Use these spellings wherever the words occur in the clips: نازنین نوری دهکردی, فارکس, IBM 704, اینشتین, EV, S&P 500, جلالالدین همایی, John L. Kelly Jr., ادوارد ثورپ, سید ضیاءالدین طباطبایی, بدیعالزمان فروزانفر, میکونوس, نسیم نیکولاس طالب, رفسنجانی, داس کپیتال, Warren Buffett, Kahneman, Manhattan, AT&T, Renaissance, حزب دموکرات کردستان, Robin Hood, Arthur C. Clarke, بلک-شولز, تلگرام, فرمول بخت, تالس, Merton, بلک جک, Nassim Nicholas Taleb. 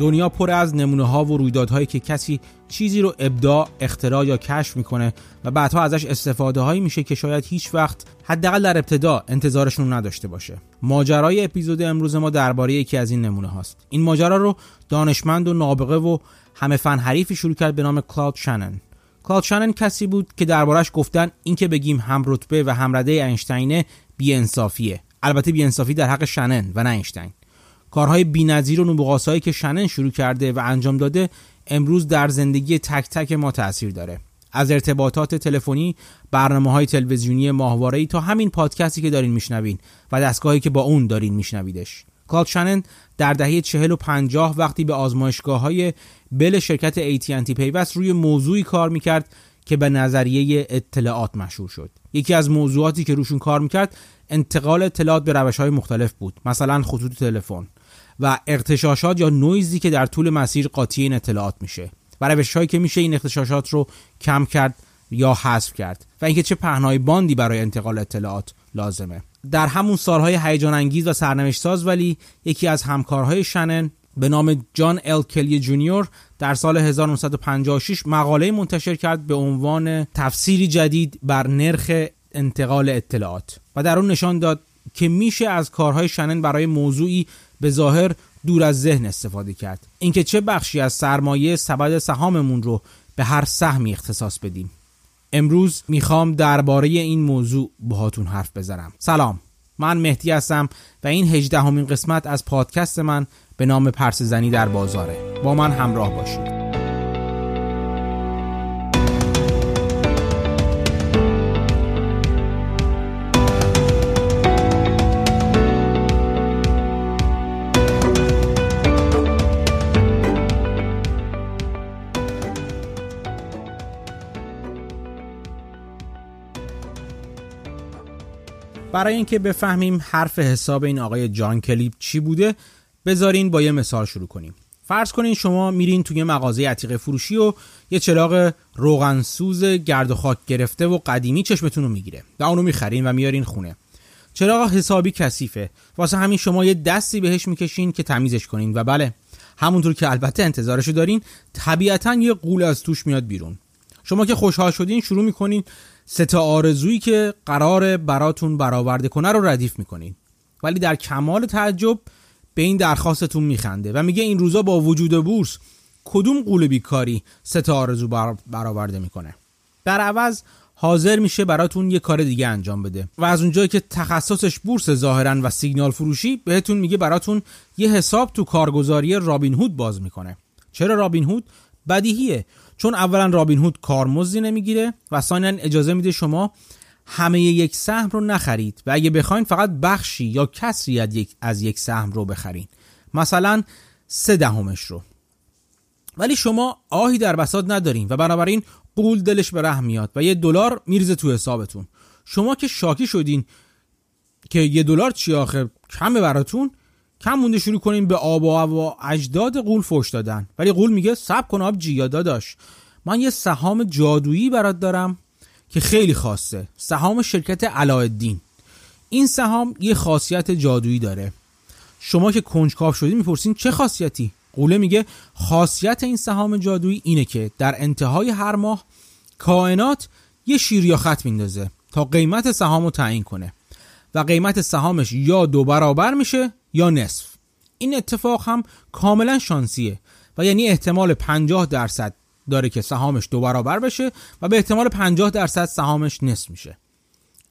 دنیا پر از نمونه‌ها و رویدادهایی که کسی چیزی رو ابداع، اختراع یا کشف می‌کنه و بعدها ازش استفاده‌هایی میشه که شاید هیچ وقت حداقل در ابتدا انتظارشون نداشته باشه. ماجرای اپیزود امروز ما درباره یکی از این نمونه‌هاست. این ماجرا رو دانشمند و نابغه و همه فن حریفی شروع کرد به نام کلاود شنن. کلاود شنن کسی بود که دربارش گفتن این که بگیم هم رتبه و هم رده اینشتین بی‌انصافیه. البته بی‌انصافی در حق شنن و نه اینشتین. کارهای بی‌نظیر و نابغه‌هایی که شنن شروع کرده و انجام داده امروز در زندگی تک تک ما تأثیر داره. از ارتباطات تلفنی، برنامه‌های تلویزیونی ماهواره‌ای تا همین پادکستی که دارین میشنوین و دستگاهی که با اون دارین میشنویدش. کلاود شنن در دهه 40 و 50 وقتی به آزمایشگاه‌های بل شرکت AT&T پیوست روی موضوعی کار میکرد که به نظریه اطلاعات مشهور شد. یکی از موضوعاتی که روشون کار میکرد انتقال اطلاعات به روش‌های مختلف بود، مثلا خطوط تلفن و ارتشاشات یا نویزی که در طول مسیر قاطی این اطلاعات میشه. برای روش‌هایی که میشه این ارتشاشات رو کم کرد یا حذف کرد و اینکه چه پهنای باندی برای انتقال اطلاعات لازمه. در همون سالهای هیجان انگیز و سرنوشت ساز ولی یکی از همکارهای شنن به نام جان ال کلی جونیور در سال 1956 مقاله منتشر کرد به عنوان تفسیری جدید بر نرخ انتقال اطلاعات و در اون نشان داد که میشه از کارهای شنن برای موضوعی به ظاهر دور از ذهن استفاده کرد. اینکه چه بخشی از سرمایه سبد سهاممون رو به هر سهمی اختصاص بدیم. امروز میخوام درباره این موضوع باهاتون حرف بزنم. سلام، من مهدی هستم و این 18مین قسمت از پادکست من به نام پرسه زنی در بازاره. با من همراه باشید. برای اینکه بفهمیم حرف حساب این آقای جان کلی چی بوده، بذارین با یه مثال شروع کنیم. فرض کنین شما میرین توی مغازه عتیقه فروشی و یه چراغ روغنسوز گرد و خاک گرفته و قدیمی چشمتون رو میگیره و اونو میخرین و میارین خونه. چراغ حسابی کثیفه، واسه همین شما یه دستی بهش میکشین که تمیزش کنین و بله، همونطور که البته انتظارشو دارین، طبیعتاً یه غول از توش میاد بیرون. شما که خوشحال شدین شروع میکنین سه آرزویی که قرار براتون برآورده کنه رو ردیف میکنین، ولی در کمال تعجب به این درخواستتون میخنده و میگه این روزا با وجود بورس کدوم غول بیکاری سه آرزو برآورده میکنه. در عوض حاضر میشه براتون یه کار دیگه انجام بده و از اونجایی که تخصصش بورس ظاهرا و سیگنال فروشی، بهتون میگه براتون یه حساب تو کارگزاری رابین هود باز میکنه. چرا رابین هود؟ بدیهیه، چون اولا رابین هود کارمزدی نمیگیره و ثانیاً اجازه میده شما همه یک سهم رو نخرید و اگه بخواین فقط بخشی یا کسری از یک سهم رو بخرین، مثلا 0.3 رو. ولی شما آهی در بساط ندارین و بنابراین غول دلش به ره میاد و $1 میریزه تو حسابتون. شما که شاکی شدین که $1 چی آخه کمه براتون، کم مونده شروع کنیم به آبا و اجداد غول فوش دادن، ولی غول میگه صبر کن آب جی، یا داداش من یه سهام جادویی برات دارم که خیلی خاصه، سهام شرکت علایالدین. این سهام یه خاصیت جادویی داره. شما که کنجکاو شدی میپرسین چه خاصیتی؟ غول میگه خاصیت این سهام جادویی اینه که در انتهای هر ماه کائنات یه شیر یا خط میندازه تا قیمت سهامو تعیین کنه و قیمت سهامش یا 2 برابر میشه یا نصف. این اتفاق هم کاملا شانسیه و یعنی احتمال 50% داره که سهامش 2 برابر بشه و به احتمال 50% سهامش نصف میشه.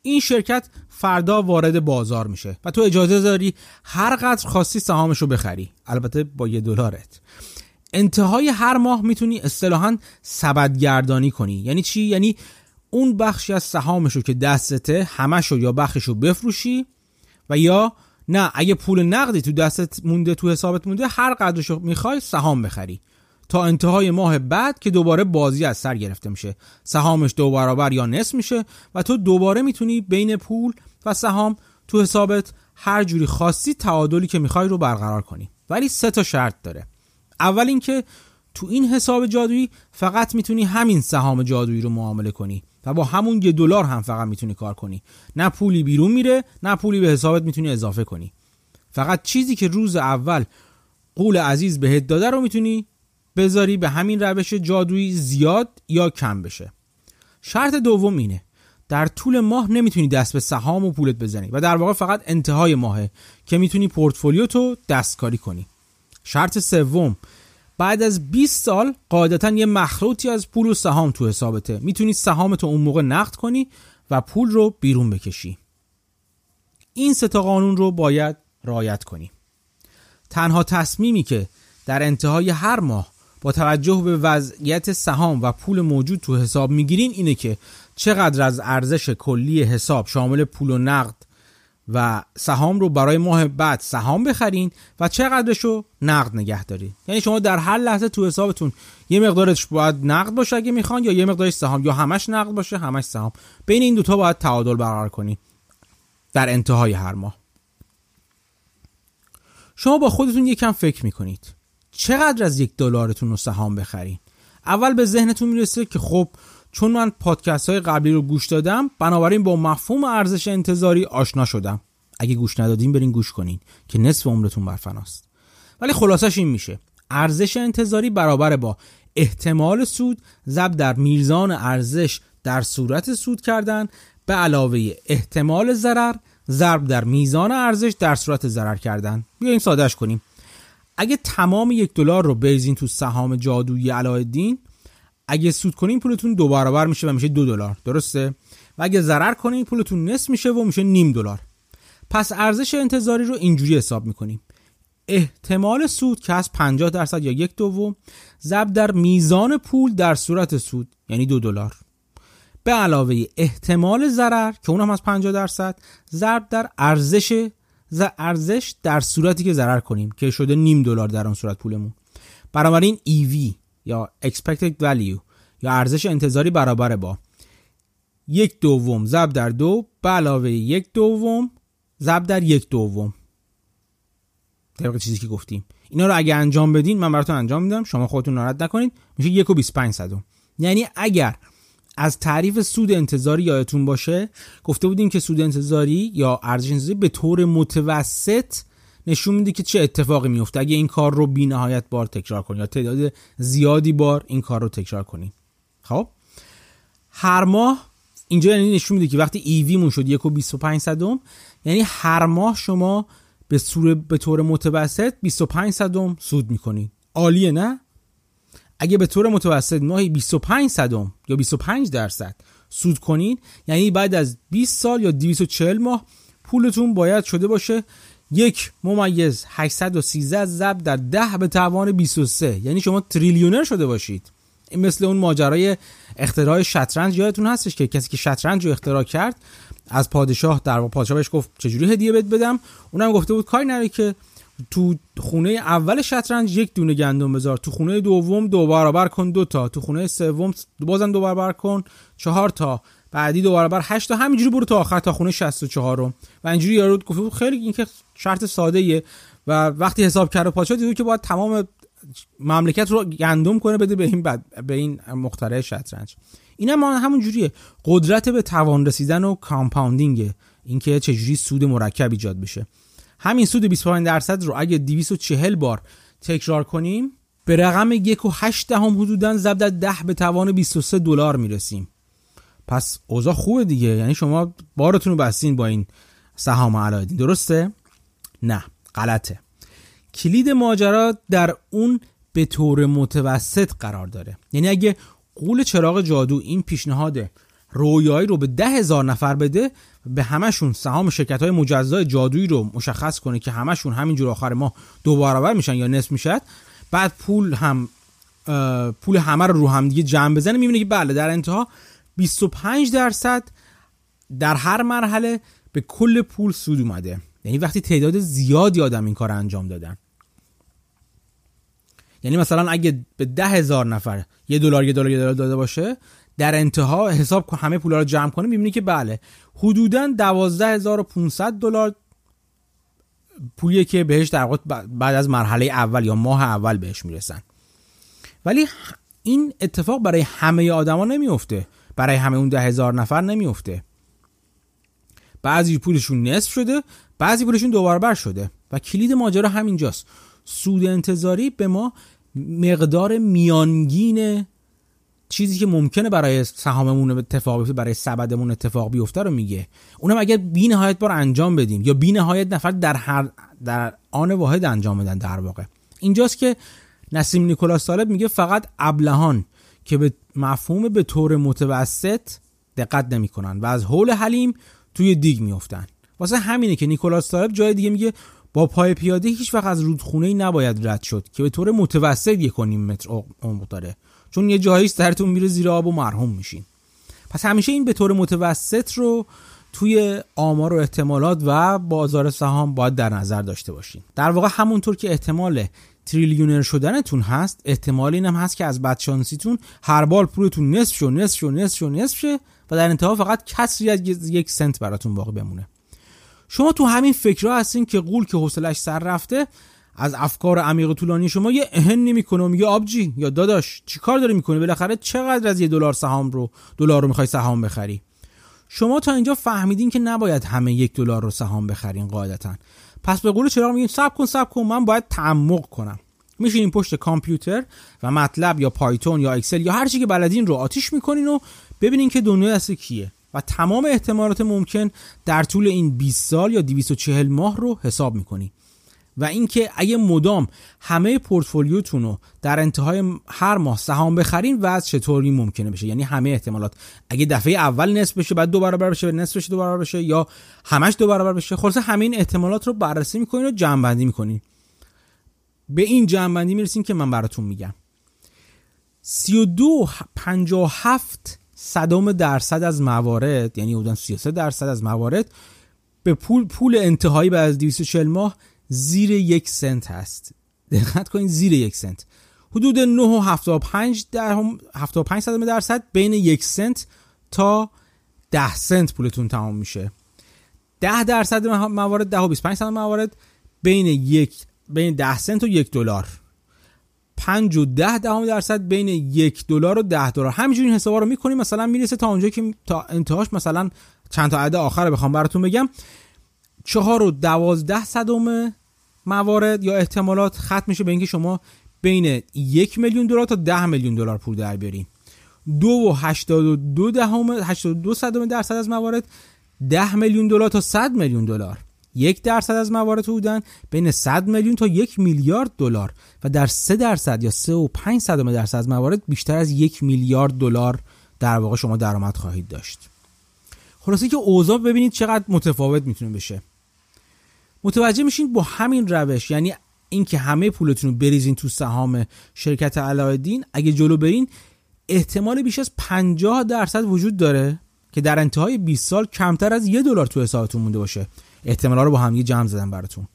این شرکت فردا وارد بازار میشه و تو اجازه داری هر قدر خواستی سهامش رو بخری، البته با $1. انتهای هر ماه میتونی اصطلاحاً سبدگردانی کنی. یعنی چی؟ یعنی اون بخشی از سهامش رو که دستته همشو یا بخششو بفروشی و یا نه اگه پول نقدی تو دستت مونده، تو حسابت مونده، هر قدرشو میخوای سهام بخری تا انتهای ماه بعد که دوباره بازی از سر گرفته میشه، سهامش 2 برابر یا نصف میشه و تو دوباره میتونی بین پول و سهام تو حسابت هر جوری خواستی تعادلی که میخوای رو برقرار کنی. ولی 3 شرط داره. اول اینکه تو این حساب جادویی فقط میتونی همین سهام جادویی رو معامله کنی و با همون $1 هم فقط میتونی کار کنی، نه پولی بیرون میره نه پولی به حسابت میتونی اضافه کنی. فقط چیزی که روز اول قول عزیز بهت داده رو میتونی بذاری به همین روش جادویی زیاد یا کم بشه. شرط دوم اینه در طول ماه نمیتونی دست به سهام و پولت بزنی و در واقع فقط انتهای ماهه که میتونی پورتفولیو تو دستکاری کنی. شرط سوم بعد از 20 سال قاعدتاً یه مخلوطی از پول و سهام تو حسابته. میتونی سهامتو اون موقع نقد کنی و پول رو بیرون بکشی. این سه تا قانون رو باید رعایت کنی. تنها تصمیمی که در انتهای هر ماه با توجه به وضعیت سهام و پول موجود تو حساب میگیرین اینه که چقدر از ارزش کلی حساب شامل پول و نقد و سهام رو برای ماه بعد سهام بخرین و چقدرش رو نقد نگه دارین. یعنی شما در هر لحظه تو حسابتون یه مقدارش باید نقد باشه اگه میخوان، یا یه مقدارش سهام، یا همش نقد باشه همش سهام. بین این دوتا باید تعادل برقرار کنین در انتهای هر ماه. شما با خودتون یکم فکر میکنید چقدر از $1 رو سهام بخرین. اول به ذهنتون میرسه که خب چون من پادکست های قبلی رو گوش دادم بنابراین با مفهوم ارزش انتظاری آشنا شدم. اگه گوش ندادین برین گوش کنین که نصف عمرتون بر فناست. ولی خلاصش این میشه ارزش انتظاری برابر با احتمال سود ضرب در میزان ارزش در صورت سود کردن به علاوه احتمال ضرر ضرب در میزان ارزش در صورت ضرر کردن. بیاین سادهش کنیم. اگه تمام $1 رو بریزین تو سهام جادویی علایالدین، اگه سود کنین پولتون دو برابر میشه و میشه $2، درسته؟ و اگه ضرر کنین پولتون نصف میشه و میشه $0.5. پس ارزش انتظاری رو اینجوری حساب میکنیم: احتمال سود که از 50% یا 1/2 ضرب در میزان پول در صورت سود یعنی $2 به علاوه احتمال ضرر که اونم از 50% ضرب در ارزش در صورتی که ضرر کنیم که شده $0.5 در اون صورت پولمون. بنابراین EV یا Expected Value یا ارزش انتظاری برابر با 1/2 ضرب در 2 به علاوه 1/2 ضرب در 1/2 طبق چیزی که گفتیم. اینا رو اگه انجام بدین، من براتون انجام میدم شما خودتون ناراحت نکنید، میشه 1.25. یعنی اگر از تعریف سود انتظاری یادتون باشه گفته بودیم که سود انتظاری یا ارزش انتظاری به طور متوسط نشون میده که چه اتفاقی میفته اگه این کار رو بی نهایت بار تکرار کنی یا تعداد زیادی بار این کار رو تکرار کنی. خب هر ماه اینجا یعنی نشون میده که وقتی ایوی مون شد 1.25، یعنی هر ماه شما به طور متوسط 0.25 سود میکنید. عالیه نه؟ اگه به طور متوسط ماهی 0.25 یا 25% سود کنین، یعنی بعد از 20 سال یا 240 ماه پولتون باید شده باشه 1.813 ضرب در 10^23. یعنی شما تریلیونر شده باشید. این مثل اون ماجرای اختراع شطرنج یادتون هستش که کسی که شطرنج رو اختراع کرد از پادشاه، در واقع پادشاه بهش گفت چجوری هدیه بهت بدم، اونم گفته بود کاری نداره که تو خونه اول شطرنج 1 دونه گندم بذار، تو خونه دوم 2 برابر کن 2 تا، تو خونه سوم بازم 2 برابر کن 4 تا، بعدی 2 برابر 8 تا، همینجوری برو تا آخر تا خونه 64م. و اینجوری یارو گفت خیلی این که شرط ساده ایه. و وقتی حساب کرد پادشاه دید که باید تمام مملکت رو گندم کنه بده به این مخترع شطرنج. اینم همون جوریه، قدرت به توان رسیدن و کامپاندینگ، اینکه چجوری سود مرکب ایجاد بشه. همین سود 25% رو اگه 240 بار تکرار کنیم به رقم 1.8 حدوداً ضرب در 10^23 دلار میرسیم. پس اوضاع خوبه دیگه، یعنی شما بارتون رو بستین با این سهام علایالدین، درسته؟ نه، غلطه. کلید ماجرا در اون به طور متوسط قرار داره. یعنی اگه قول چراغ جادو این پیشنهاده رویایی رو به 10,000 نفر بده، به همشون سهام شرکت‌های مجزای جادویی رو مشخص کنه که همشون همینجور آخر ماه 2 برابر میشن یا نصف میشد، بعد پول همه رو هم دیگه جمع بزنه، میبینه که بله در انتها 25% در هر مرحله به کل پول سود اومده. یعنی وقتی تعداد زیادی آدم این کار انجام دادن، یعنی مثلا اگه به 10,000 نفر $1 داده باشه، در انتها حساب همه پولا رو جمع کنه میبینی که بله حدوداً $12,500 پولیه که بهش در واقع بعد از مرحله اول یا ماه اول بهش میرسن. ولی این اتفاق برای همه آدما نمیفته، برای همه اون 10,000 نفر نمیفته. بعضی پولشون نصف شده، بعضی پولشون 2 برابر شده. و کلید ماجرا همینجاست. سود انتظاری به ما مقدار میانگین چیزی که ممکنه برای سهاممون اتفاق بیفته، برای سبدمون اتفاق بیفته رو میگه. اونم اگر بی نهایت بار انجام بدیم یا بی نهایت نفر در آن واحد انجام بدن. در واقع اینجاست که نسیم نیکولاس طالب میگه فقط ابلهان که به مفهوم به طور متوسط دقت نمیکنن و از حول حلیم توی دیگ میافتن. واسه همینه که نیکولاس طالب جای دیگه میگه با پای پیاده هیچ وقت از رودخونه‌ای نباید رد شد که به طور متوسط 1.5 متر عمق داره، چون یه جایی سرتون میره زیر آب و مرحوم میشین. پس همیشه این به طور متوسط رو توی آمار و احتمالات و بازار سهام باید در نظر داشته باشین. در واقع همونطور که احتمال تریلیونر شدنتون هست، احتمال اینم هست که از بدشانسیتون هر بار پولتون نصف شه و در انتها فقط کسری از 1 سنت براتون باقی بمونه. شما تو همین فکرها هستین که قول که حوصله‌اش سر رفته از افکار عمیق طولانی شما یه اهنی میکنه و میگه آبجی یا داداش چیکار داری میکنی؟ بالاخره چقدر از $1 دلار رو میخوای سهام بخری؟ شما تا اینجا فهمیدین که نباید همه $1 رو سهام بخرین قاعدتا. پس به قول چراغ میگیم صبر کن من باید تعمق کنم. میشینین پشت کامپیوتر و مطلب یا پایتون یا اکسل یا هر چی که بلدین رو آتیش میکنین و ببینین که دنیا دست کیه و تمام احتمالات ممکن در طول این 20 سال یا 240 ماه رو حساب میکنین. و اینکه اگه مدام همه پورتفولیوتون رو در انتهای هر ماه سهام بخرین وضع چطوری ممکنه بشه، یعنی همه احتمالات اگه دفعه اول نصف بشه بعد 2 برابر بشه، نصف بشه 2 برابر بشه یا همش 2 برابر بشه. خلاصه همه این احتمالات رو بررسی میکنین و جمع‌بندی میکنین. به این جمع‌بندی میرسین که من براتون میگم 32.57% از موارد، یعنی حدود 33% از موارد به پول انتهایی بعد از 240 ماه زیر 1 سنت هست. دقت کنید زیر 1 سنت. حدود 9.75% بین 1 سنت تا 10 سنت پولتون تمام میشه. 10% موارد، 10.25% موارد بین 10 سنت و $1. 5.10% بین $1 و $10. همینجوری این حسابا رو میکنیم مثلا میرسه تا اونجا که تا انتهاش مثلا چند تا عدد آخر بخوام براتون بگم 4.12 موارد یا احتمالات ختم میشه به اینکه شما بین $1,000,000 تا $10,000,000 پول در بیارین. 2.82% از موارد $10,000,000 تا $100,000,000. 1% از موارد بودن بین $100,000,000 تا $1,000,000,000 و در 3% یا 3.5% از موارد بیشتر از $1,000,000,000 در واقع شما درآمد خواهید داشت. خلاصه که اوضاع ببینید چقدر متفاوت میتونه بشه. متوجه میشین با همین روش، یعنی اینکه همه پولتون رو بریزین تو سهام شرکت علایالدین، اگه جلو برین احتمال بیش از 50% وجود داره که در انتهای 20 سال کمتر از $1 تو حسابتون مونده باشه. احتمالا رو با هم یه جمع زدم براتون.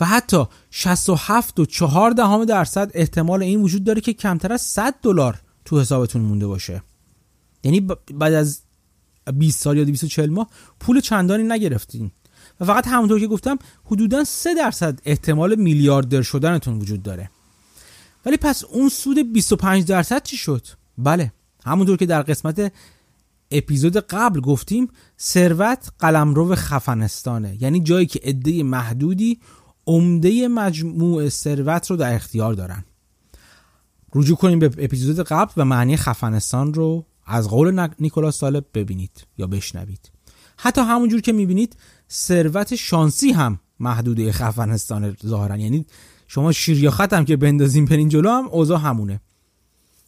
و حتی 67.4% احتمال این وجود داره که کمتر از $100 تو حسابتون مونده باشه. یعنی بعد از 20 سال یا 240 ماه پول چندانی نگرفتین و فقط همونطور که گفتم حدوداً 3% احتمال میلیاردر شدنتون وجود داره. ولی پس اون سود 25% چی شد؟ بله، همونطور که در قسمت اپیزود قبل گفتیم ثروت قلمرو خفنستانه، یعنی جایی که عده محدودی عمده مجموع ثروت رو در اختیار دارن. رجوع کنیم به اپیزود قبل و معنی خفنستان رو از قول نیکولاس طالب ببینید یا بشنوید. حتی همونجور که میبینید ثروت شانسی هم محدوده خفنستان ظاهرن، یعنی شما شیر یا خط هم که بندازین پرین جلو هم اوضاع همونه.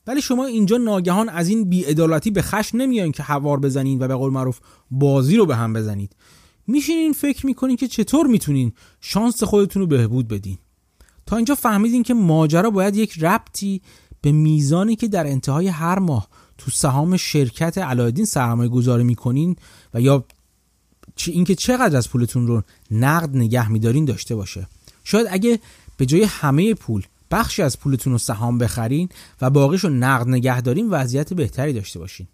ولی شما اینجا ناگهان از این بی‌عدالتی به خشم نمیاین که حوار بزنین و به قول معروف بازی رو به هم بزنید. میشینین فکر میکنین که چطور میتونین شانس خودتون رو بهبود بدین. تا اینجا فهمیدین که ماجرا باید یک ربطی به میزانی که در انتهای هر ماه تو سهام شرکت علایالدین سرمایه گذاری میکنین و یا اینکه چقدر از پولتون رو نقد نگه میدارین داشته باشه. شاید اگه به جای همه پول بخشی از پولتون رو سهام بخرین و باقیش رو نقد نگه دارین وضعیت بهتری داشته باشین.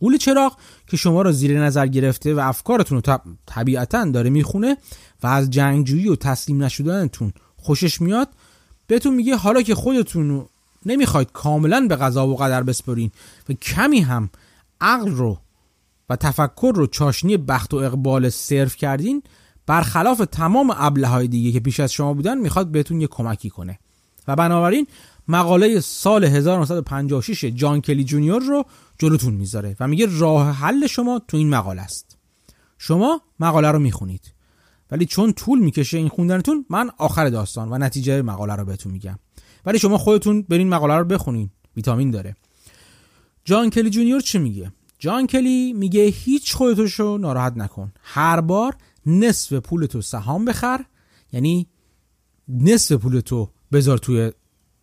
قول چراغ که شما رو زیر نظر گرفته و افکارتون رو طبیعتاً داره میخونه و از جنگجویی و تسلیم نشدنتون خوشش میاد، بهتون میگه حالا که خودتون رو نمیخواید کاملا به قضا و قدر بسپرین و کمی هم عقل رو و تفکر رو چاشنی بخت و اقبال صرف کردین، برخلاف تمام ابله‌های دیگه که پیش از شما بودن میخواد بهتون یه کمکی کنه. و بنابراین مقاله سال 1956 جان کلی جونیور رو جلوتون میذاره و میگه راه حل شما تو این مقاله است. شما مقاله رو میخونید، ولی چون طول میکشه این خوندنتون، من آخر داستان و نتیجه مقاله رو بهتون میگم، ولی شما خودتون برین مقاله رو بخونین، ویتامین داره. جان کلی جونیور چی میگه؟ جان کلی میگه هیچ خودتوشو ناراحت نکن، هر بار نصف پولتو سهام بخر، یعنی نصف پولتو بذار توی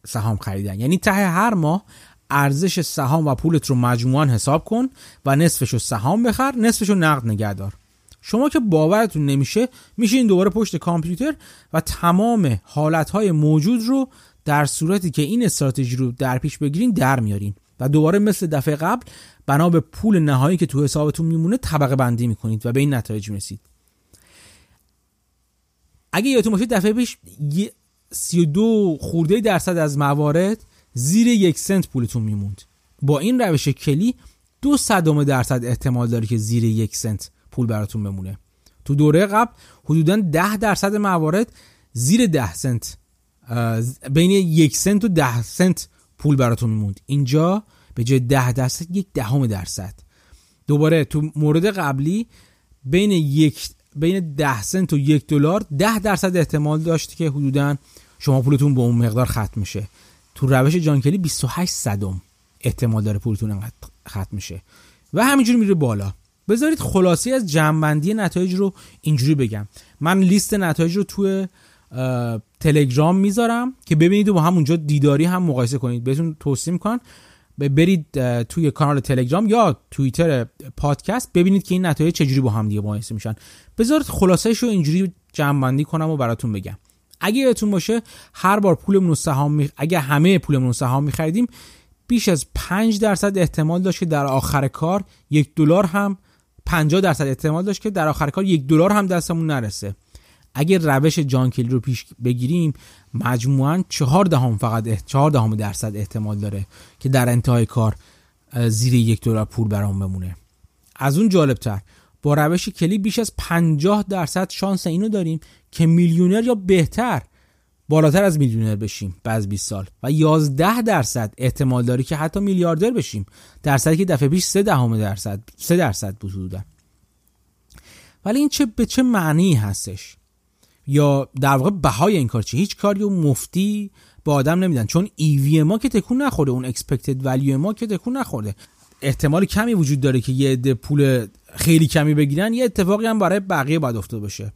سهام خریدن، یعنی ته هر ماه ارزش سهام و پولت رو مجموعاً حساب کن و نصفشو سهام بخر، نصفشو نقد نگهدار. شما که باورتون نمیشه میشین دوباره پشت کامپیوتر و تمام حالتهای موجود رو در صورتی که این استراتژی رو در پیش بگیرین در میارین و دوباره مثل دفعه قبل بنا به پول نهایی که تو حسابتون میمونه طبقه بندی میکنید و به این نتایج میرسید. اگه یادتون باشه دفعه پیش 32% از موارد زیر 1 سنت پولتون میموند. با این روش کلی 0.02% احتمال داره که زیر 1 سنت پول براتون بمونه. تو دوره قبل حدوداً 10% موارد زیر 10 سنت، بین 1 سنت و 10 سنت پول براتون میموند. اینجا به جای 10% 0.1%. دوباره تو مورد قبلی بین 10 سنت و $1 10% احتمال داشت که حدوداً شما پولتون به اون مقدار ختم میشه. تو روش جان کلی 0.28 احتمال داره پولتون انقدر ختم میشه و همینجوری میره بالا. بذارید خلاصی از جمع‌بندی نتایج رو اینجوری بگم. من لیست نتایج رو توی تلگرام میذارم که ببینید و با همونجا دیداری هم مقایسه کنید. بهتون توصیه می‌کنم برید توی کانال تلگرام یا توییتر پادکست ببینید که این نتایج چجوری با هم دیگه مقایسه میشن. بذارید خلاصه‌اش رو اینجوری جمع‌بندی کنم و براتون بگم. اگه یادتون باشه هر بار پولمون رو سهام اگه همه پولمون رو سهام می‌خریدیم بیش از 5% احتمال داشت که در آخر کار $1 هم 50% احتمال داشت که در آخر کار $1 هم دستمون نرسه. اگه روش جان کلی رو پیش بگیریم مجموعاً 4% احتمال داره که در انتهای کار زیر $1 پول برام بمونه. از اون جالبتر با روش کلی بیش از 50% شانس اینو داریم که میلیونر یا بهتر بالاتر از میلیونر بشیم بعد از 20 سال و 11% احتمال داره که حتی میلیاردر بشیم، درصدی که دفعه پیش 3% بود حدوداً. ولی این چه به چه معنی هستش؟ یا در واقع بهای این کار چیه؟ هیچ کاری و مفتی به آدم نمیدن، چون EV ما که تکون نخورده، اون expected value ما که تکون نخورده. احتمال کمی وجود داره که یه عده پول خیلی کمی بگیرن، یه اتفاقی هم برای بقیه باید افتاده باشه.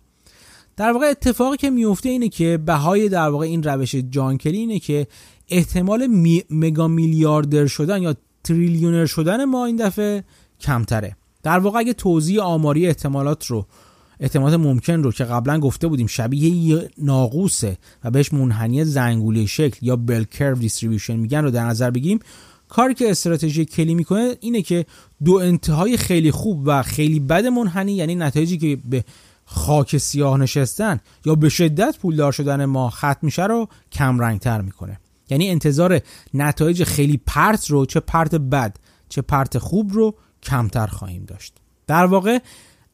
در واقع اتفاقی که میفته اینه که بهای در واقع این روش جان کلی اینه که احتمال مگا میلیاردر شدن یا تریلیونر شدن ما این دفعه کمتره. در واقع اگه توزیع آماری احتمالات ممکن رو که قبلا گفته بودیم شبیه ناقوسه و بهش منحنی زنگوله شکل یا بل کرو دیستریبیوشن میگن رو در نظر بگیریم، کاری که استراتژی کلی میکنه اینه که دو انتهای خیلی خوب و خیلی بد منحنی، یعنی نتایجی که به خاک سیاه نشستن یا به شدت پولدار شدن ما ختم میشه رو کم رنگتر میکنه. یعنی انتظار نتایج خیلی پرت رو، چه پرت بد چه پرت خوب، رو کمتر خواهیم داشت. در واقع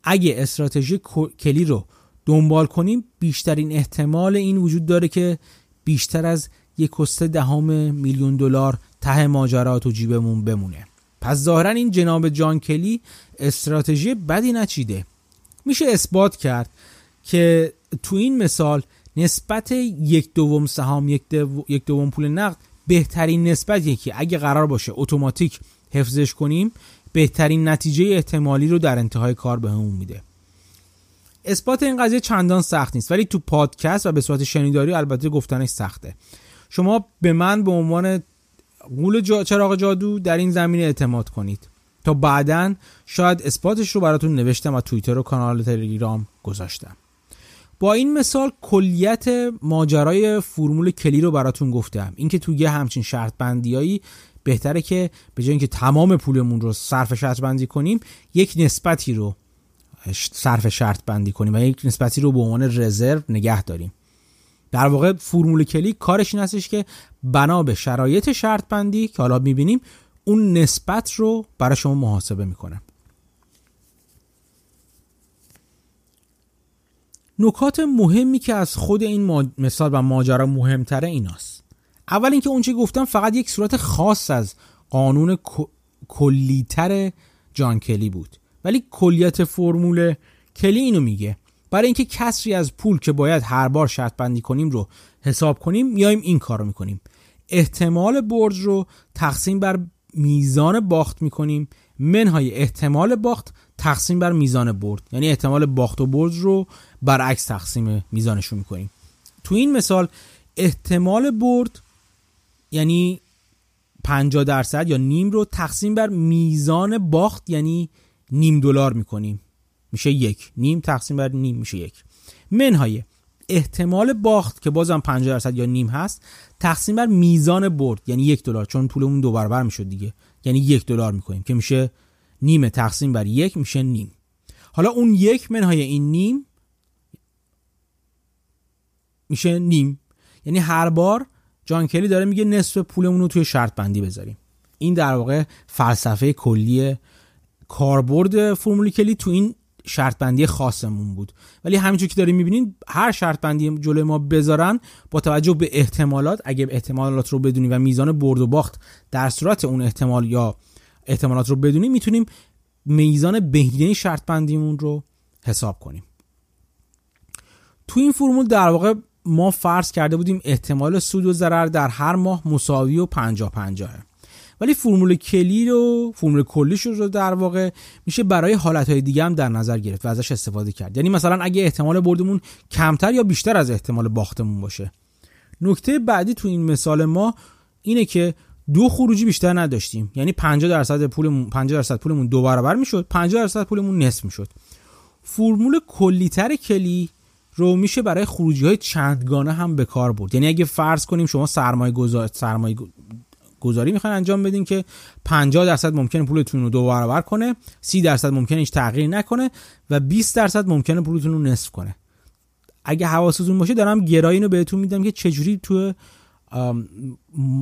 اگه استراتژی کلی رو دنبال کنیم بیشترین احتمال این وجود داره که بیشتر از $1.3 میلیون ته ماجرا تو جیبمون بمونه. پس ظاهرا این جناب جان کلی استراتژی بدی نچیده. میشه اثبات کرد که تو این مثال نسبت 1/2 سهام 1/2 پول نقد بهترین نسبتیه که اگه قرار باشه اتوماتیک حفظش کنیم بهترین نتیجه احتمالی رو در انتهای کار بهمون میده. اثبات این قضیه چندان سخت نیست، ولی تو پادکست و به صورت شنیداری البته گفتنش سخته. شما به من به عنوان قول چراغ جادو در این زمینه اعتماد کنید تا بعداً شاید اثباتش رو براتون نوشتم و توییتر و کانال تلگرام گذاشتم. با این مثال کلیت ماجرای فرمول کلی رو براتون گفتم. اینکه تو یه همچین شرط بندیایی بهتره که به جای اینکه تمام پولمون رو صرف شرط بندی کنیم، یک نسبتی رو صرف شرط بندی کنیم و یک نسبتی رو به عنوان رزرو نگه داریم. در واقع فرمول کلی کارش این هستش که بنا به شرایط شرط بندی که حالا می‌بینیم اون نسبت رو برای شما محاسبه میکنه. نکات مهمی که از خود این مثال و ماجرا مهمتره ایناست. اول اینکه اون چه گفتم فقط یک صورت خاص از قانون کلیتر جان کلی بود، ولی کلیت فرمول کلی اینو میگه برای اینکه کسری از پول که باید هر بار شرط بندی کنیم رو حساب کنیم، میایم این کارو میکنیم. احتمال برد رو تقسیم بر میزان باخت میکنیم، منهای احتمال باخت تقسیم بر میزان برد، یعنی احتمال باخت و برد رو برعکس تقسیم میزانشون میکنیم. تو این مثال احتمال برد یعنی 50% یا نیم رو تقسیم بر میزان باخت یعنی $0.5 میکنیم، میشه 1. نیم تقسیم بر نیم میشه 1. منهای احتمال باخت که بازم 50% یا نیم هست تقسیم بر میزان برد یعنی $1، چون پولمون دو برابر میشد دیگه، یعنی $1 میکنیم که میشه نیم تقسیم بر 1 میشه نیم. حالا اون 1 منهای این نیم میشه نیم، یعنی هر بار جان کلی داره میگه نصف پولمون رو توی شرط بندی بذاریم. این در واقع فلسفه کلی کاربرد فرمول کلی تو این شرط بندی خاصمون بود، ولی همینجوری که داریم میبینین هر شرط بندی جلوی ما بذارن با توجه به احتمالات، اگه احتمالات رو بدونیم و میزان برد و باخت در صورت اون احتمال یا احتمالات رو بدونیم، میتونیم میزان بهینه شرط بندیمون رو حساب کنیم. تو این فرمول در واقع ما فرض کرده بودیم احتمال سود و ضرر در هر ماه مساوی و 50-50، ولی فرمول کلیش رو در واقع میشه برای حالتهای دیگه هم در نظر گرفت و ازش استفاده کرد. یعنی مثلا اگه احتمال بردمون کمتر یا بیشتر از احتمال باختمون باشه. نکته بعدی تو این مثال ما اینه که دو خروجی بیشتر نداشتیم، یعنی 50% پولمون دو برابر میشد، 50% پولمون نصف میشد. فرمول کلیتر کلی رو میشه برای خروجی‌های چندگانه هم به کار برد. یعنی اگه فرض کنیم شما سرمایه‌گذاری میخواین انجام بدین که 50% ممکنه پولتون رو دو برابر کنه، 30% ممکنه هیچ تغییری نکنه و 20% ممکنه پولتون رو نصف کنه. اگه حواستون باشه دارم گرایی رو بهتون میدم که چجوری تو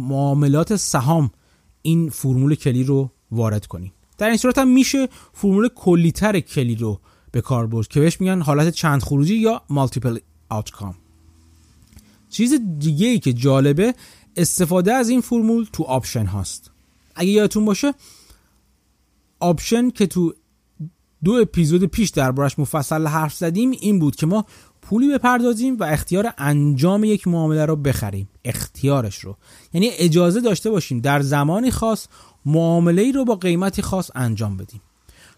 معاملات سهام این فرمول کلی رو وارد کنین. در این صورت هم میشه فرمول کلیتر کلی رو به کار برد که بهش میگن حالت چند خروجی یا مالتیپل آوتکام. چیز دیگه ای که جالبه استفاده از این فرمول تو آپشن هاست. اگه یادتون باشه آپشن که تو 2 اپیزود پیش دربارش مفصل حرف زدیم این بود که ما پولی بپردازیم و اختیار انجام یک معامله رو بخریم، اختیارش رو، یعنی اجازه داشته باشیم در زمانی خاص معامله‌ای رو با قیمتی خاص انجام بدیم،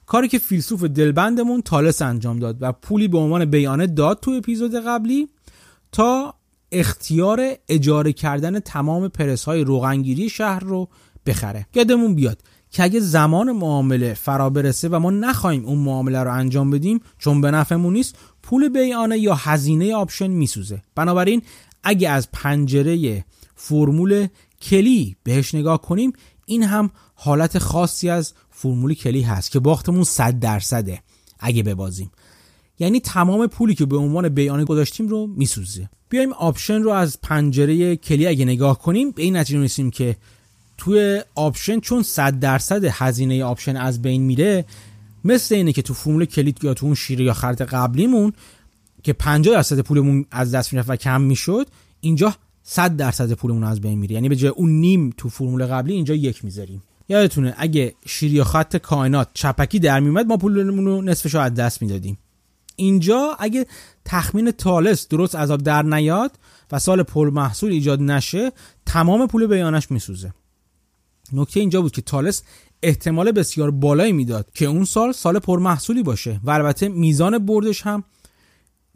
کاری که فیلسوف دلبندمون تالس انجام داد و پولی به عنوان بیانه داد تو اپیزود قبلی تا اختیار اجاره کردن تمام پرس‌های روغنگیری شهر رو بخره. یادمون بیاد که اگه زمان معامله فرا برسه و ما نخواهیم اون معامله رو انجام بدیم چون به نفعمون نیست، پول بیانه یا هزینه آپشن میسوزه. بنابراین اگه از پنجره فرمول کلی بهش نگاه کنیم، این هم حالت خاصی از فرمول کلی هست که باختمون 100% اگه ببازیم، یعنی تمام پولی که به عنوان بیانه گذاشتیم رو میسوزه. بیایم آپشن رو از پنجره کلی اگه نگاه کنیم به این نتیجه میرسیم که توی آپشن چون 100% هزینه آپشن از بین میره، مثل اینه که تو فرمول کلی یا تو اون شیره یا خرط قبلیمون که 50% پولمون از دست میرفت و کم میشد، اینجا 100% پولمون از بین میره، یعنی به جای اون نیم تو فرمول قبلی اینجا 1 میذاریم. یادتونه اگه شیری و خط کائنات چپکی در میومد ما پولمون رو نصفش رو از دست میدادیم. اینجا اگه تخمین تالس درست از آب در نیاد و سال پر محصول ایجاد نشه، تمام پول بیانش میسوزه. نکته اینجا بود که تالس احتمال بسیار بالایی میداد که اون سال پر محصولی باشه و البته میزان بردش هم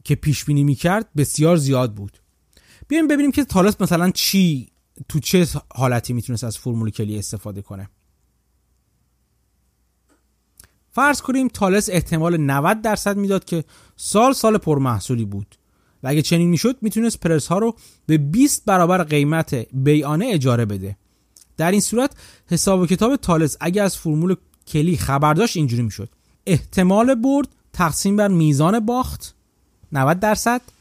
که پیش بینی میکرد بسیار زیاد بود. بیایم ببینیم که تالس مثلا تو چه حالتی میتونست از فرمول کلی استفاده کنه. فرض کنیم تالس احتمال 90% میداد که سال پرمحصولی بود و اگه چنین میشد میتونست پرس ها رو به 20 برابر قیمت بیانه اجاره بده. در این صورت حساب و کتاب تالس اگه از فرمول کلی خبر داشت اینجوری میشد: احتمال برد تقسیم بر میزان باخت 90%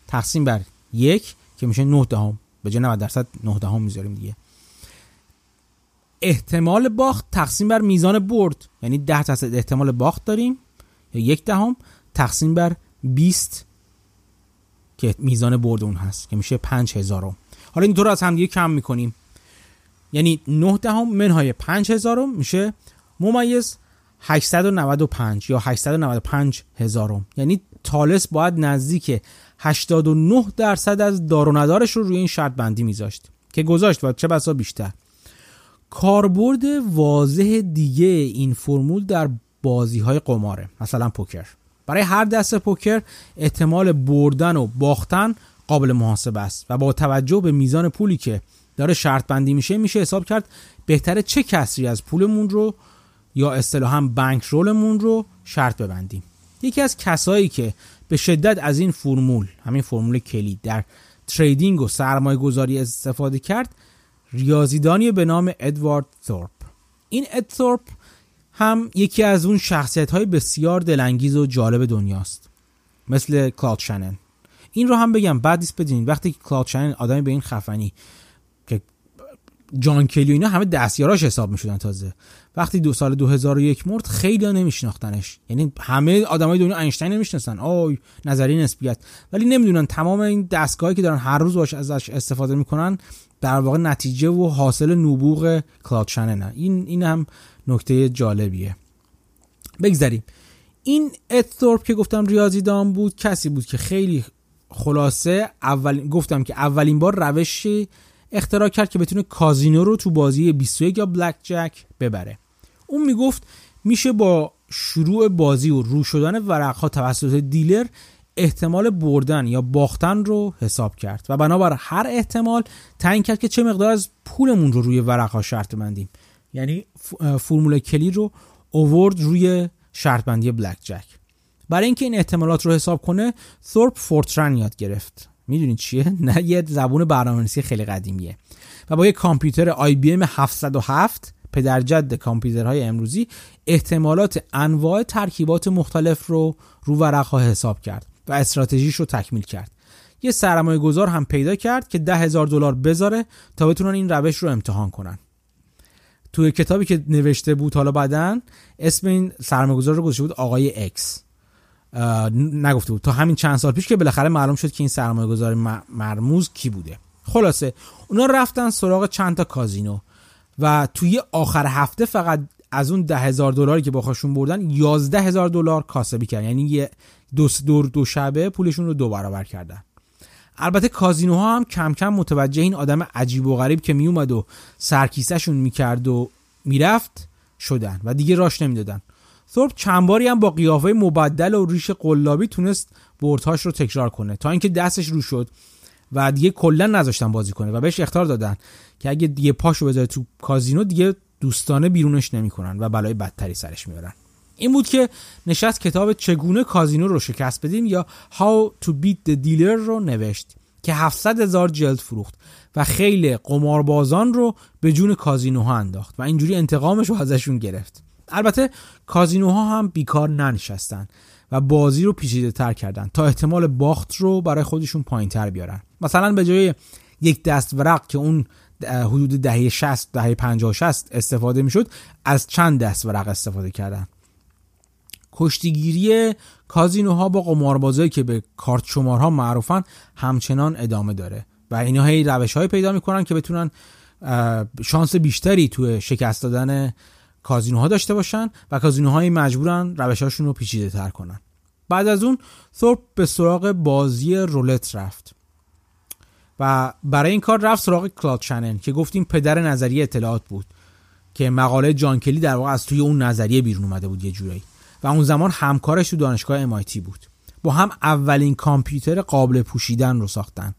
تقسیم بر 1 که میشه 0.9، به جای 90% 0.9 میذاریم دیگه. احتمال باخت تقسیم بر میزان برد، یعنی 10% احتمال باخت داریم یا 0.1 تقسیم بر 20 که میزان برد اون هست که میشه 5000. حالا این دو رو از هم دیگه کم میکنیم، یعنی 0.9 منهای 5000 میشه ممیز 895 یا 895,000. یعنی تالس باید نزدیک 89% از دار و ندارش رو روی این شرط بندی میذاشت که گذاشت و چه بسا بیشتر. کاربرد واضح دیگه این فرمول در بازی‌های قماره، مثلا پوکر. برای هر دسته پوکر احتمال بردن و باختن قابل محاسبه است و با توجه به میزان پولی که داره شرط بندی میشه حساب کرد بهتره چه کسری از پولمون رو یا اصطلاحاً بانک رولمون رو شرط ببندیم. یکی از کسایی که به شدت از این فرمول، همین فرمول کلی، در تریدینگ و سرمایه‌گذاری استفاده کرد ریاضیدانی به نام ادوارد ثورپ. این اد ثورپ هم یکی از اون شخصیت‌های بسیار دلانگیز و جالب دنیاست، مثل کلاود شنن. این رو هم بگم بعد نیست بدین، وقتی که کلاود شنن آدمی به این خفنی که جان کلی و اینا همه دستیاراش حساب می‌شدن، تازه وقتی دو سال 2001 مرد خیلی‌ها نمی‌شناختنش، یعنی همه آدمای دنیا اینشتین نمی‌شناسن، آی نظریه نسبیت، ولی نمی‌دونن تمام این دستگاهایی که دارن هر روز باش ازش استفاده می‌کنن در واقع نتیجه و حاصل نبوغ کلاود شنن. این هم نکته جالبیه. بگذاریم. این ادثورپ که گفتم ریاضیدان بود، کسی بود که خیلی خلاصه گفتم که اولین بار روشی اختراع کرد که بتونه کازینو رو تو بازی 21 یا بلک جک ببره. اون میگفت میشه با شروع بازی و رو شدن ورقها توسط دیلر احتمال بردن یا باختن رو حساب کرد و بنابر هر احتمال تعیین کرد که چه مقدار از پولمون رو روی ورقها شرط بندیم. یعنی فرمول کلی رو اوورد روی شرط بندی بلک جک. برای اینکه این احتمالات رو حساب کنه ثورپ فورترن یاد گرفت. میدونید چیه؟ نه، یه زبون برنامه‌نویسی خیلی قدیمیه و با یه کامپیوتر IBM 707 پدرجد کامپیوترهای امروزی احتمالات انواع ترکیبات مختلف رو ورق‌ها حساب کرد و استراتژیش رو تکمیل کرد. یه سرمایه گذار هم پیدا کرد که $10,000 بذاره تا بتونن این روش رو امتحان کنن. توی کتابی که نوشته بود، حالا بعدن اسم این سرمایه‌گذار رو گذاشته بود آقای ایکس، نگفته بود تا همین چند سال پیش که بالاخره معلوم شد که این سرمایه‌گذار مرموز کی بوده. خلاصه اونا رفتن سراغ چند تا کازینو و توی آخر هفته فقط از اون $10,000 که باهاشون بردن $11,000 کاسبی کردن، یعنی یه دو شبه پولشون رو دو برابر کردن. البته کازینوها هم کم کم متوجه این آدم عجیب و غریب که میومد و سرکیسه‌شون میکرد و میرفت شدن و دیگه راش نمیدادن. ثورپ چند باری هم با قیافه مبدل و ریش قلابی تونست بردهاش رو تکرار کنه تا اینکه دستش رو شد و دیگه کلا نذاشتن بازی کنه و بهش اخطار دادن که اگه دیگه پاشو بذاره تو کازینو دیگه دوستانه بیرونش نمیکنن و بلای بدتری سرش میارن. این بود که نشست کتاب چگونه کازینو رو شکست بدیم یا How to Beat the Dealer رو نوشت که 700,000 جلد فروخت و خیلی قماربازان رو به جون کازینوها انداخت و اینجوری انتقامش رو ازشون گرفت. البته کازینوها هم بیکار ننشستن و بازی رو پیچیده تر کردن تا احتمال باخت رو برای خودشون پایین تر بیارن. مثلا به جای یک دست ورق که اون حدود دهه 60 دهه 50 60 استفاده میشد، از چند دست ورق استفاده کردن. کشتیگیری کازینوها با قماربازایی که به کارت شمارها معروفن همچنان ادامه داره و اینا هی روش‌های پیدا می‌کنن که بتونن شانس بیشتری توی شکست دادن کازینوها داشته باشن و کازینوهای مجبورن روش‌هاشون رو پیچیده تر کنن. بعد از اون ثورپ به سراغ بازی رولت رفت و برای این کار رفت سراغ کلاود شنن که گفتیم پدر نظریه اطلاعات بود که مقاله جان کلی در واقع از توی اون نظریه بیرون اومده بود یه جورایی و اون زمان همکارش تو دانشگاه MIT بود. با هم اولین کامپیوتر قابل پوشیدن رو ساختن،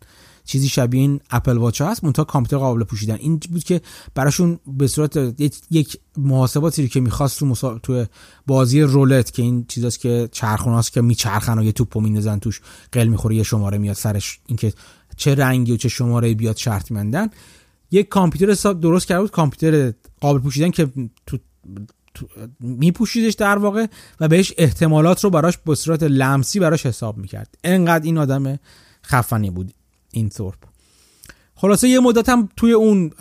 چیزی شبیه این اپل واچ هست منتها کامپیوتر قابل پوشیدن. این بود که براشون به صورت یک محاسباتی رو که می‌خواست تو بازی رولت که این چیزاست که چرخوناست که میچرخن و یه توپو میندازن توش قل میخوره یه شماره میاد سرش، اینکه چه رنگی و چه شماره‌ای بیاد شرط می‌بندن، یک کامپیوتر درست کرده بود، کامپیوتر قابل پوشیدن که تو میپوشیدش در واقع و بهش احتمالات رو براش به صورت لمسی براش حساب میکرد. انقدر این آدم خفنی بود این ثورپ. خلاصه یه مدت هم توی اون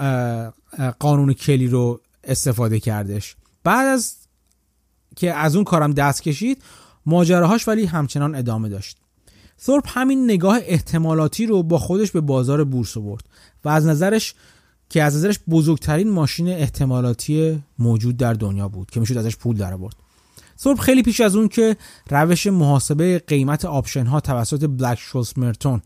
قانون کلی رو استفاده کردش. بعد از که از اون کارم دست کشید ماجراهاش ولی همچنان ادامه داشت. ثورپ همین نگاه احتمالاتی رو با خودش به بازار بورس آورد و از نظرش بزرگترین ماشین احتمالاتی موجود در دنیا بود که میشد ازش پول درآورد. ثورپ خیلی پیش از اون که روش محاسبه قیمت آپشن ها توسط بلک-شولز مرتون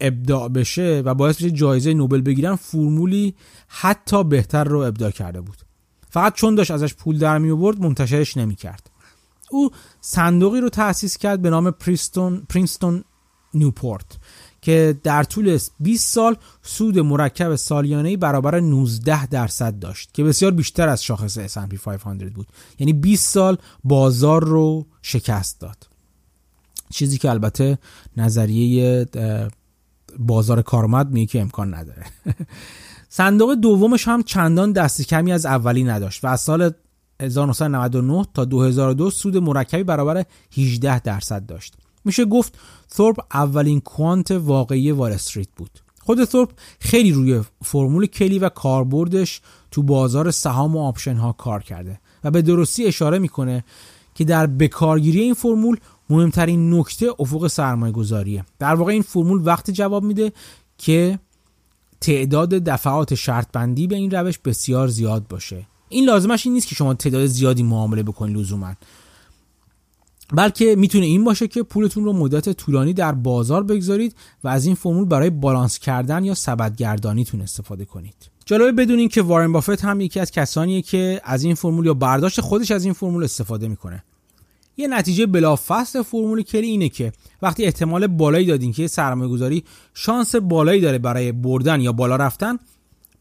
ابداع بشه و باعث بشه جایزه نوبل بگیرن، فرمولی حتی بهتر رو ابداع کرده بود. فقط چون داشت ازش پول در می آورد منتشرش نمی کرد. او صندوقی رو تأسیس کرد به نام پرینستون نیوپورت که در طول 20 سال سود مرکب سالیانه‌ای برابر 19% داشت که بسیار بیشتر از شاخص S&P 500 بود. یعنی 20 سال بازار رو شکست داد. چیزی که البته نظریه بازار کارآمد میگه که امکان نداره. صندوق دومش هم چندان دست کمی از اولی نداشت و از سال 1999 تا 2002 سود مرکبی برابر 18% داشت. میشه گفت ثورپ اولین کوانت واقعی وال استریت بود. خود ثورپ خیلی روی فرمول کلی و کاربردش تو بازار سهام و آپشن ها کار کرده و به درستی اشاره میکنه که در بکارگیری این فرمول مهمترین نکته افق سرمایه گذاریه. در واقع این فرمول وقتی جواب میده که تعداد دفعات شرط بندی به این روش بسیار زیاد باشه. این لازمش این نیست که شما تعداد زیادی معامله بکنید لزوما، بلکه میتونه این باشه که پولتون رو مدت طولانی در بازار بگذارید و از این فرمول برای بالانس کردن یا سبدگردانیتون استفاده کنید. جالبه بدونین که وارن بافت هم یکی از کسانیه که از این فرمول یا برداشت خودش از این فرمول استفاده میکنه. یه نتیجه بلافاصله فرمول کلی اینه که وقتی احتمال بالایی دادین که سرمایه‌گذاری شانس بالایی داره برای بردن یا بالا رفتن،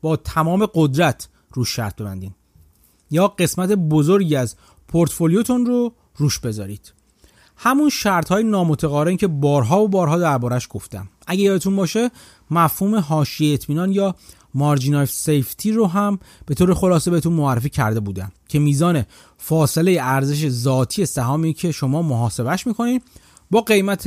با تمام قدرت روش شرط ببندین یا قسمت بزرگی از پورتفولیوتون رو روش بذارید. همون شرط‌های نامتقارن که بارها و بارها دربارش گفتم. اگه یادتون باشه مفهوم حاشیه اطمینان یا مارجین آف سیفتی رو هم به طور خلاصه بهتون معرفی کرده بودم که میزان فاصله ارزش ذاتی سهامی که شما محاسبهش میکنین با قیمت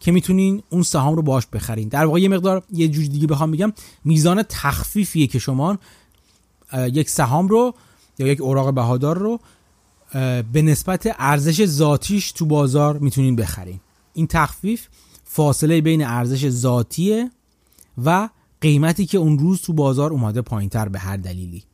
که میتونین اون سهام رو باهاش بخرین. در واقع یه جور دیگه بخوام بگم، میزان تخفیفیه که شما یک سهام رو یا یک اوراق بهادار رو به نسبت ارزش ذاتیش تو بازار میتونین بخرین. این تخفیف فاصله بین ارزش ذاتیه و قیمتی که اون روز تو بازار اومده پایین‌تر به هر دلیلی.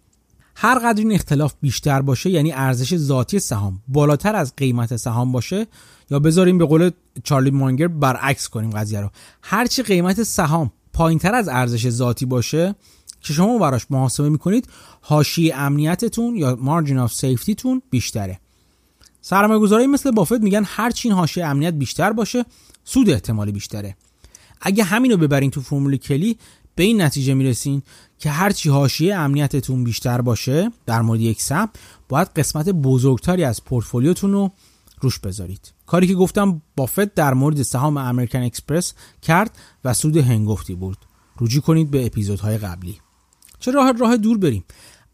هر قدر این اختلاف بیشتر باشه، یعنی ارزش ذاتی سهام بالاتر از قیمت سهام باشه، یا بذاریم به قول چارلی مانگر برعکس کنیم قضیه رو، هر چی قیمت سهام پایین‌تر از ارزش ذاتی باشه که شما براش محاسبه میکنید، حاشیه امنیتتون یا مارجین آف سیفتی تون بیشتره. سرمایه‌گذارای مثل بافت میگن هر چی این حاشیه امنیت بیشتر باشه، سود احتمالی بیشتره. اگه همینو ببرین تو فرمول کلی به این نتیجه میرسین که هرچی حاشیه امنیتتون بیشتر باشه در مورد یک سهم، باید قسمت بزرگتری از پورتفولیوتون رو روش بذارید. کاری که گفتم بافت در مورد سهام امریکن اکسپرس کرد و سود هنگفتی برد. رجوع کنید به اپیزودهای قبلی. چه راه دور بریم.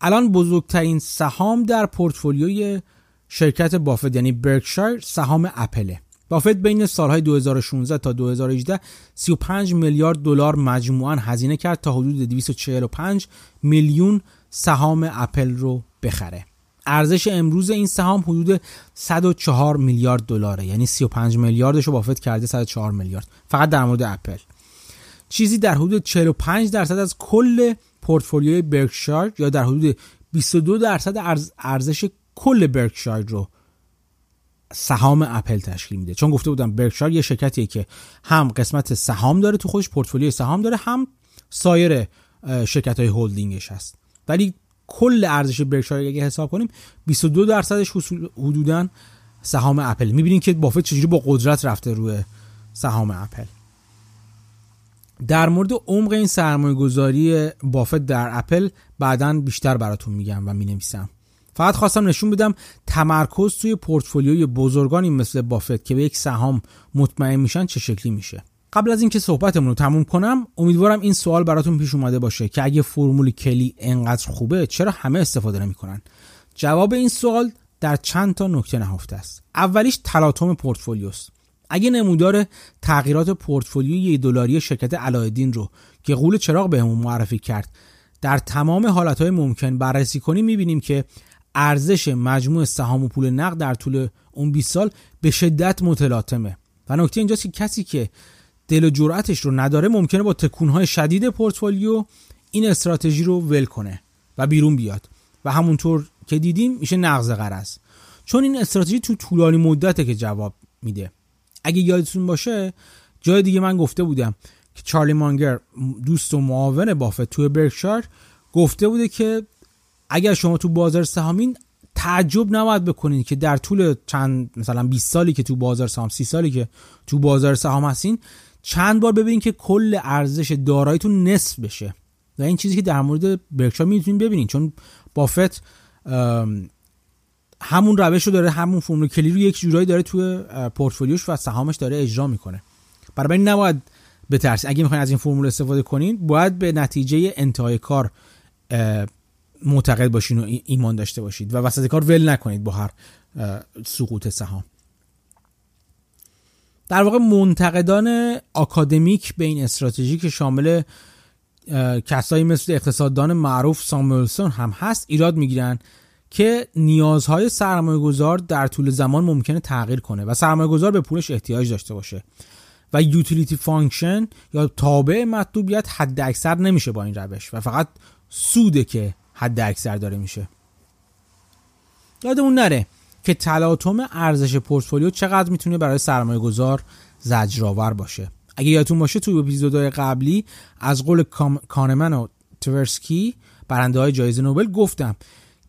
الان بزرگترین سهام در پورتفولیوی شرکت بافت یعنی برکشایر سهام اپله. بافت بین سالهای 2016 تا 2018 $35 میلیارد مجموعاً هزینه کرد تا حدود 245 میلیون سهام اپل رو بخره. ارزش امروز این سهام حدود $104 میلیارد، یعنی 35 میلیاردش رو بافت کرده 104 میلیارد فقط در مورد اپل. چیزی در حدود 45% از کل پورتفولیوی برکشایر یا در حدود 22% ارزش کل برکشایر رو سهام اپل تشکیل میده. چون گفته بودم برکشایر یه شرکتیه که هم قسمت سهام داره تو خودش، پورتفولیوی سهام داره، هم سایر شرکت‌های هولدینگش هست. ولی کل ارزش برکشایر اگه حساب کنیم 22%ش حدوداً سهام اپل. می‌بینین که بافت چجوری با قدرت رفته روی سهام اپل. در مورد عمق این سرمایه‌گذاری بافت در اپل بعداً بیشتر براتون میگم و می‌نویسم. فقط خواستم نشون بدم تمرکز توی پورتفولیوی بزرگانی مثل بافت که به یک سهام مطمئن میشن چه شکلی میشه. قبل از اینکه صحبتمون رو تموم کنم، امیدوارم این سوال براتون پیش اومده باشه که اگه فرمول کلی انقدر خوبه چرا همه استفاده نمیکنن؟ جواب این سوال در چند تا نکته نهفته است. اولیش تلاطم پورتفولیوست. اگه نمودار تغییرات پورتفولیوی $1 شرکت علایالدین رو که قول چراغ بهمون معرفی کرد در تمام حالت‌های ممکن بررسی کنیم، می‌بینیم که ارزش مجموع سهام و پول نقد در طول اون 20 سال به شدت متلاطمه و نکته اینجاست که کسی که دل و جرأتش رو نداره ممکنه با تکون‌های شدید پورتفولیو این استراتژی رو ول کنه و بیرون بیاد و همونطور که دیدیم میشه نقض قرض، چون این استراتژی تو طولانی مدته که جواب میده. اگه یادتون باشه جای دیگه من گفته بودم که چارلی مانگر دوست و معاون بافت توی برکشایر گفته بوده که اگر شما تو بازار سهامین تعجب نباید بکنین که در طول چند مثلا 20 سالی که تو بازار سهام، 30 سالی که تو بازار سهام هستین، چند بار ببینین که کل ارزش داراییتون نصف بشه. و این چیزی که در مورد برکشایر میتونین ببینین، چون بافت همون روش رو داره، همون فرمول کلی رو یک جورایی داره توی پورتفولیوش و سهامش داره اجرا میکنه. برای این نباید بترسین. اگه میخواین از این فرمول استفاده کنین باید به نتیجه انتهای کار معتقد باشین و ایمان داشته باشید و وسط کار ول نکنید با هر سقوط سهام. در واقع منتقدان اکادمیک به این استراتژی که شامل کسایی مثل اقتصاددان معروف ساموئلسون هم هست ایراد میگیرن که نیازهای سرمایه‌گذار در طول زمان ممکنه تغییر کنه و سرمایه‌گذار به پولش احتیاج داشته باشه و یوتیلیتی فانکشن یا تابع مطلوبیت حد اکثر نمیشه با این روش و فقط سوده که حد اکثر داره میشه. یادمون نره که تلاطم ارزش پورتفولیو چقدر میتونه برای سرمایه‌گذار زجرآور باشه. اگه یادتون باشه تو اپیزودهای قبلی از قول کانمن و تورسکی برنده های جایزه نوبل گفتم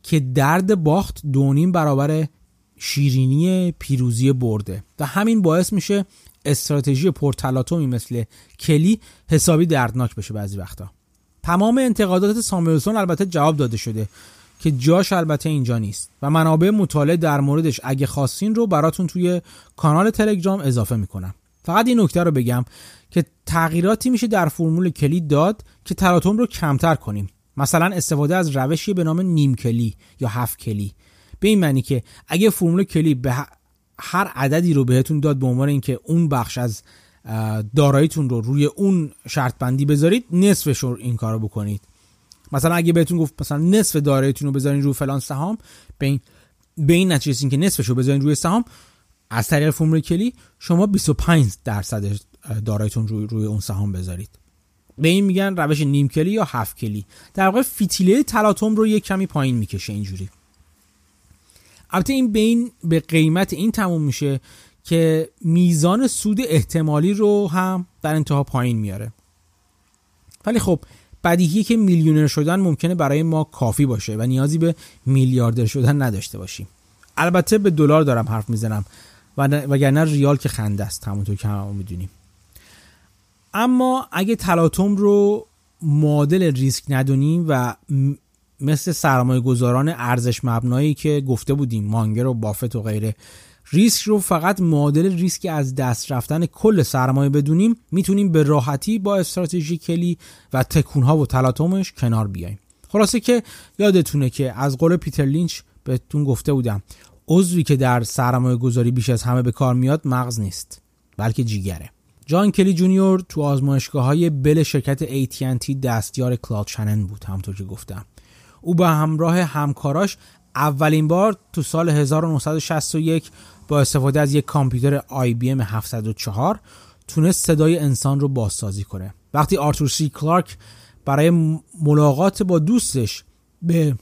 که درد باخت 2.5 برابر شیرینی پیروزی برده و همین باعث میشه استراتژی پرتلاطمی مثل کلی حسابی دردناک بشه بعضی وقتا. تمام انتقادات ساموئلسون البته جواب داده شده که جاش البته اینجا نیست و منابع مطالعه در موردش اگه خواستین رو براتون توی کانال تلگرام اضافه میکنم. فقط این نکته رو بگم که تغییراتی میشه در فرمول کلی داد که تلاطم رو کمتر کنیم، مثلا استفاده از روشی به نام نیم کلی یا 7 کلی، به این معنی که اگه فرمول کلی به هر عددی رو بهتون داد به عنوان اینکه اون بخش از داراییتون رو روی اون شرط بندی بذارید، نصفش رو این کارو بکنید. مثلا اگه بهتون گفت مثلا نصف داراییتون رو بذارین روی فلان سهام، به این نتیجه رسیدین که نصفش رو بذارین روی سهام، از طریق فرمول کلی شما 25% داراییتون روی اون سهام بذارید. به این میگن روش نیم کلی یا 7 کلی. در واقع فتیله تلاطم رو یک کمی پایین میکشه اینجوری. البته این به قیمت این تموم میشه که میزان سود احتمالی رو هم در انتها پایین میاره. ولی خب بدیهیه که میلیونر شدن ممکنه برای ما کافی باشه و نیازی به میلیاردر شدن نداشته باشیم. البته به دلار دارم حرف میزنم وگرنه ریال که خنده است، همونطور که همون میدونیم. اما اگه تلاطم رو معادل ریسک ندونیم و مثل سرمایه گذاران ارزش مبنایی که گفته بودیم، مانگر و بافت و غیره، ریسک رو فقط معادل ریسک از دست رفتن کل سرمایه بدونیم، میتونیم به راحتی با استراتژی کلی و تکونها و تلاطمش کنار بیاییم. خلاصه که یادتونه که از قول پیتر لینچ بهتون گفته بودم عضوی که در سرمایه گذاری بیش از همه به کار میاد مغز نیست بلکه جیگره. جان کلی جونیور تو آزمایشگاه‌های بل شرکت AT&T دستیار کلاد شنن بود، همونطور که گفتم. او به همراه همکاراش اولین بار تو سال 1961 با استفاده از یک کامپیوتر IBM 704 تونست صدای انسان رو بازسازی کنه. وقتی آرتور سی کلارک برای ملاقات با دوستش به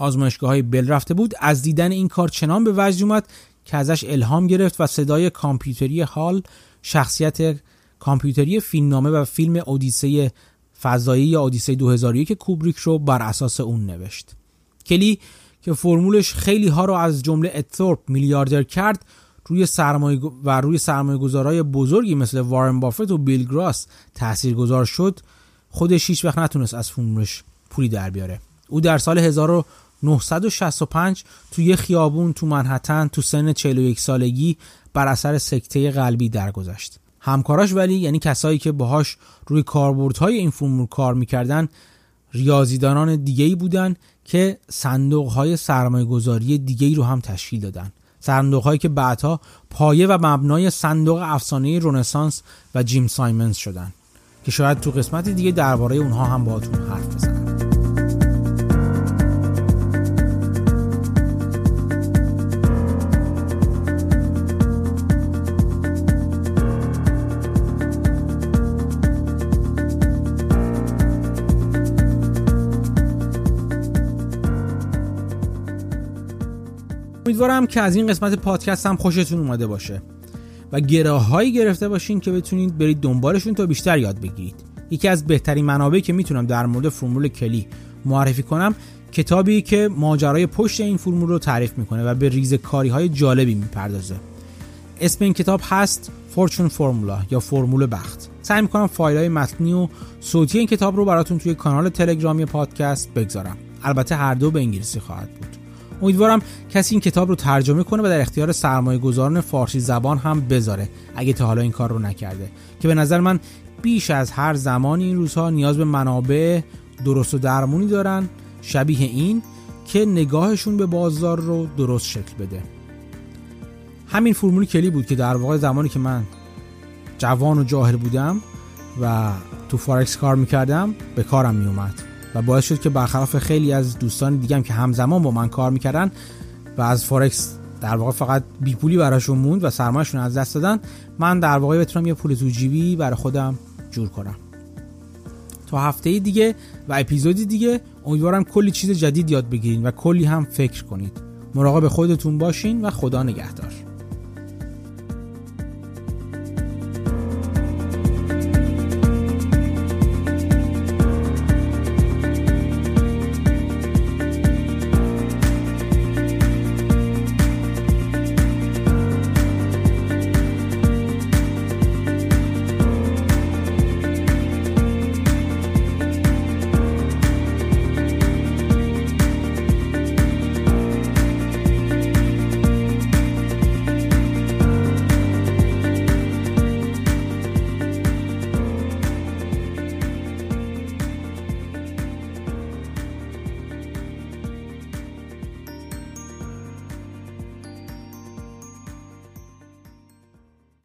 آزمایشگاه‌های بل رفته بود، از دیدن این کار چنان به وجد اومد که ازش الهام گرفت و صدای کامپیوتری هال، شخصیت کامپیوتری فیلمنامه و فیلم اودیسه فضایی یا اودیسه 2001 که کوبریک رو بر اساس اون نوشت. کلی که فرمولش خیلی ها رو از جمله ادثورپ میلیاردر کرد، روی سرمایه گذارای بزرگی مثل وارن بافت و بیل گراس تاثیرگذار شد، خودش هیچ وقت نتونست از فرمولش پولی در بیاره. او در سال 1965 تو یه خیابون تو منهتن تو سن 41 سالگی بر اثر سکته قلبی درگذشت. همکاراش ولی، یعنی کسایی که باهاش روی کاربردهای این فرمول کار میکردن، ریاضیدانان دیگه‌ای بودن که صندوق‌های سرمایه‌گذاری دیگه‌ای رو هم تشکیل دادن. صندوق‌هایی که بعدها پایه و مبنای صندوق افسانه‌ای رنسانس و جیم سایمنز شدن که شاید تو قسمت دیگه درباره اونها هم باهاتون حرف بزنم. امیدوارم که از این قسمت پادکست هم خوشتون اومده باشه و گره‌هایی گرفته باشین که بتونید برید دنبالشون تا بیشتر یاد بگیرید. یکی از بهترین منابعی که میتونم در مورد فرمول کلی معرفی کنم، کتابی که ماجرای پشت این فرمول رو تعریف میکنه و به ریزه‌کاری‌های جالبی میپردازه. اسم این کتاب هست فورچون فرمولا یا فرمول بخت. سعی میکنم فایل‌های متنی و صوتی این کتاب رو براتون توی کانال تلگرامی پادکست بگذارم. البته هر دو به انگلیسی خواهد بود. امیدوارم کسی این کتاب رو ترجمه کنه و در اختیار سرمایه‌گذاران فارسی زبان هم بذاره اگه تا حالا این کار رو نکرده، که به نظر من بیش از هر زمان این روزها نیاز به منابع درست و درمونی دارن شبیه این که نگاهشون به بازار رو درست شکل بده. همین فرمول کلی بود که در واقع زمانی که من جوان و جاهل بودم و تو فارکس کار میکردم به کارم میومد و باعث شد که برخلاف خیلی از دوستان دیگم که همزمان با من کار میکردن و از فارکس در واقع فقط بیپولی براشون موند و سرمایه‌شون از دست دادن، من در واقع بتونم یه پول تو جیبی برای خودم جور کنم. تا هفته دیگه و اپیزودی دیگه امیدوارم کلی چیز جدید یاد بگیرین و کلی هم فکر کنید. مراقب خودتون باشین و خدا نگهدار.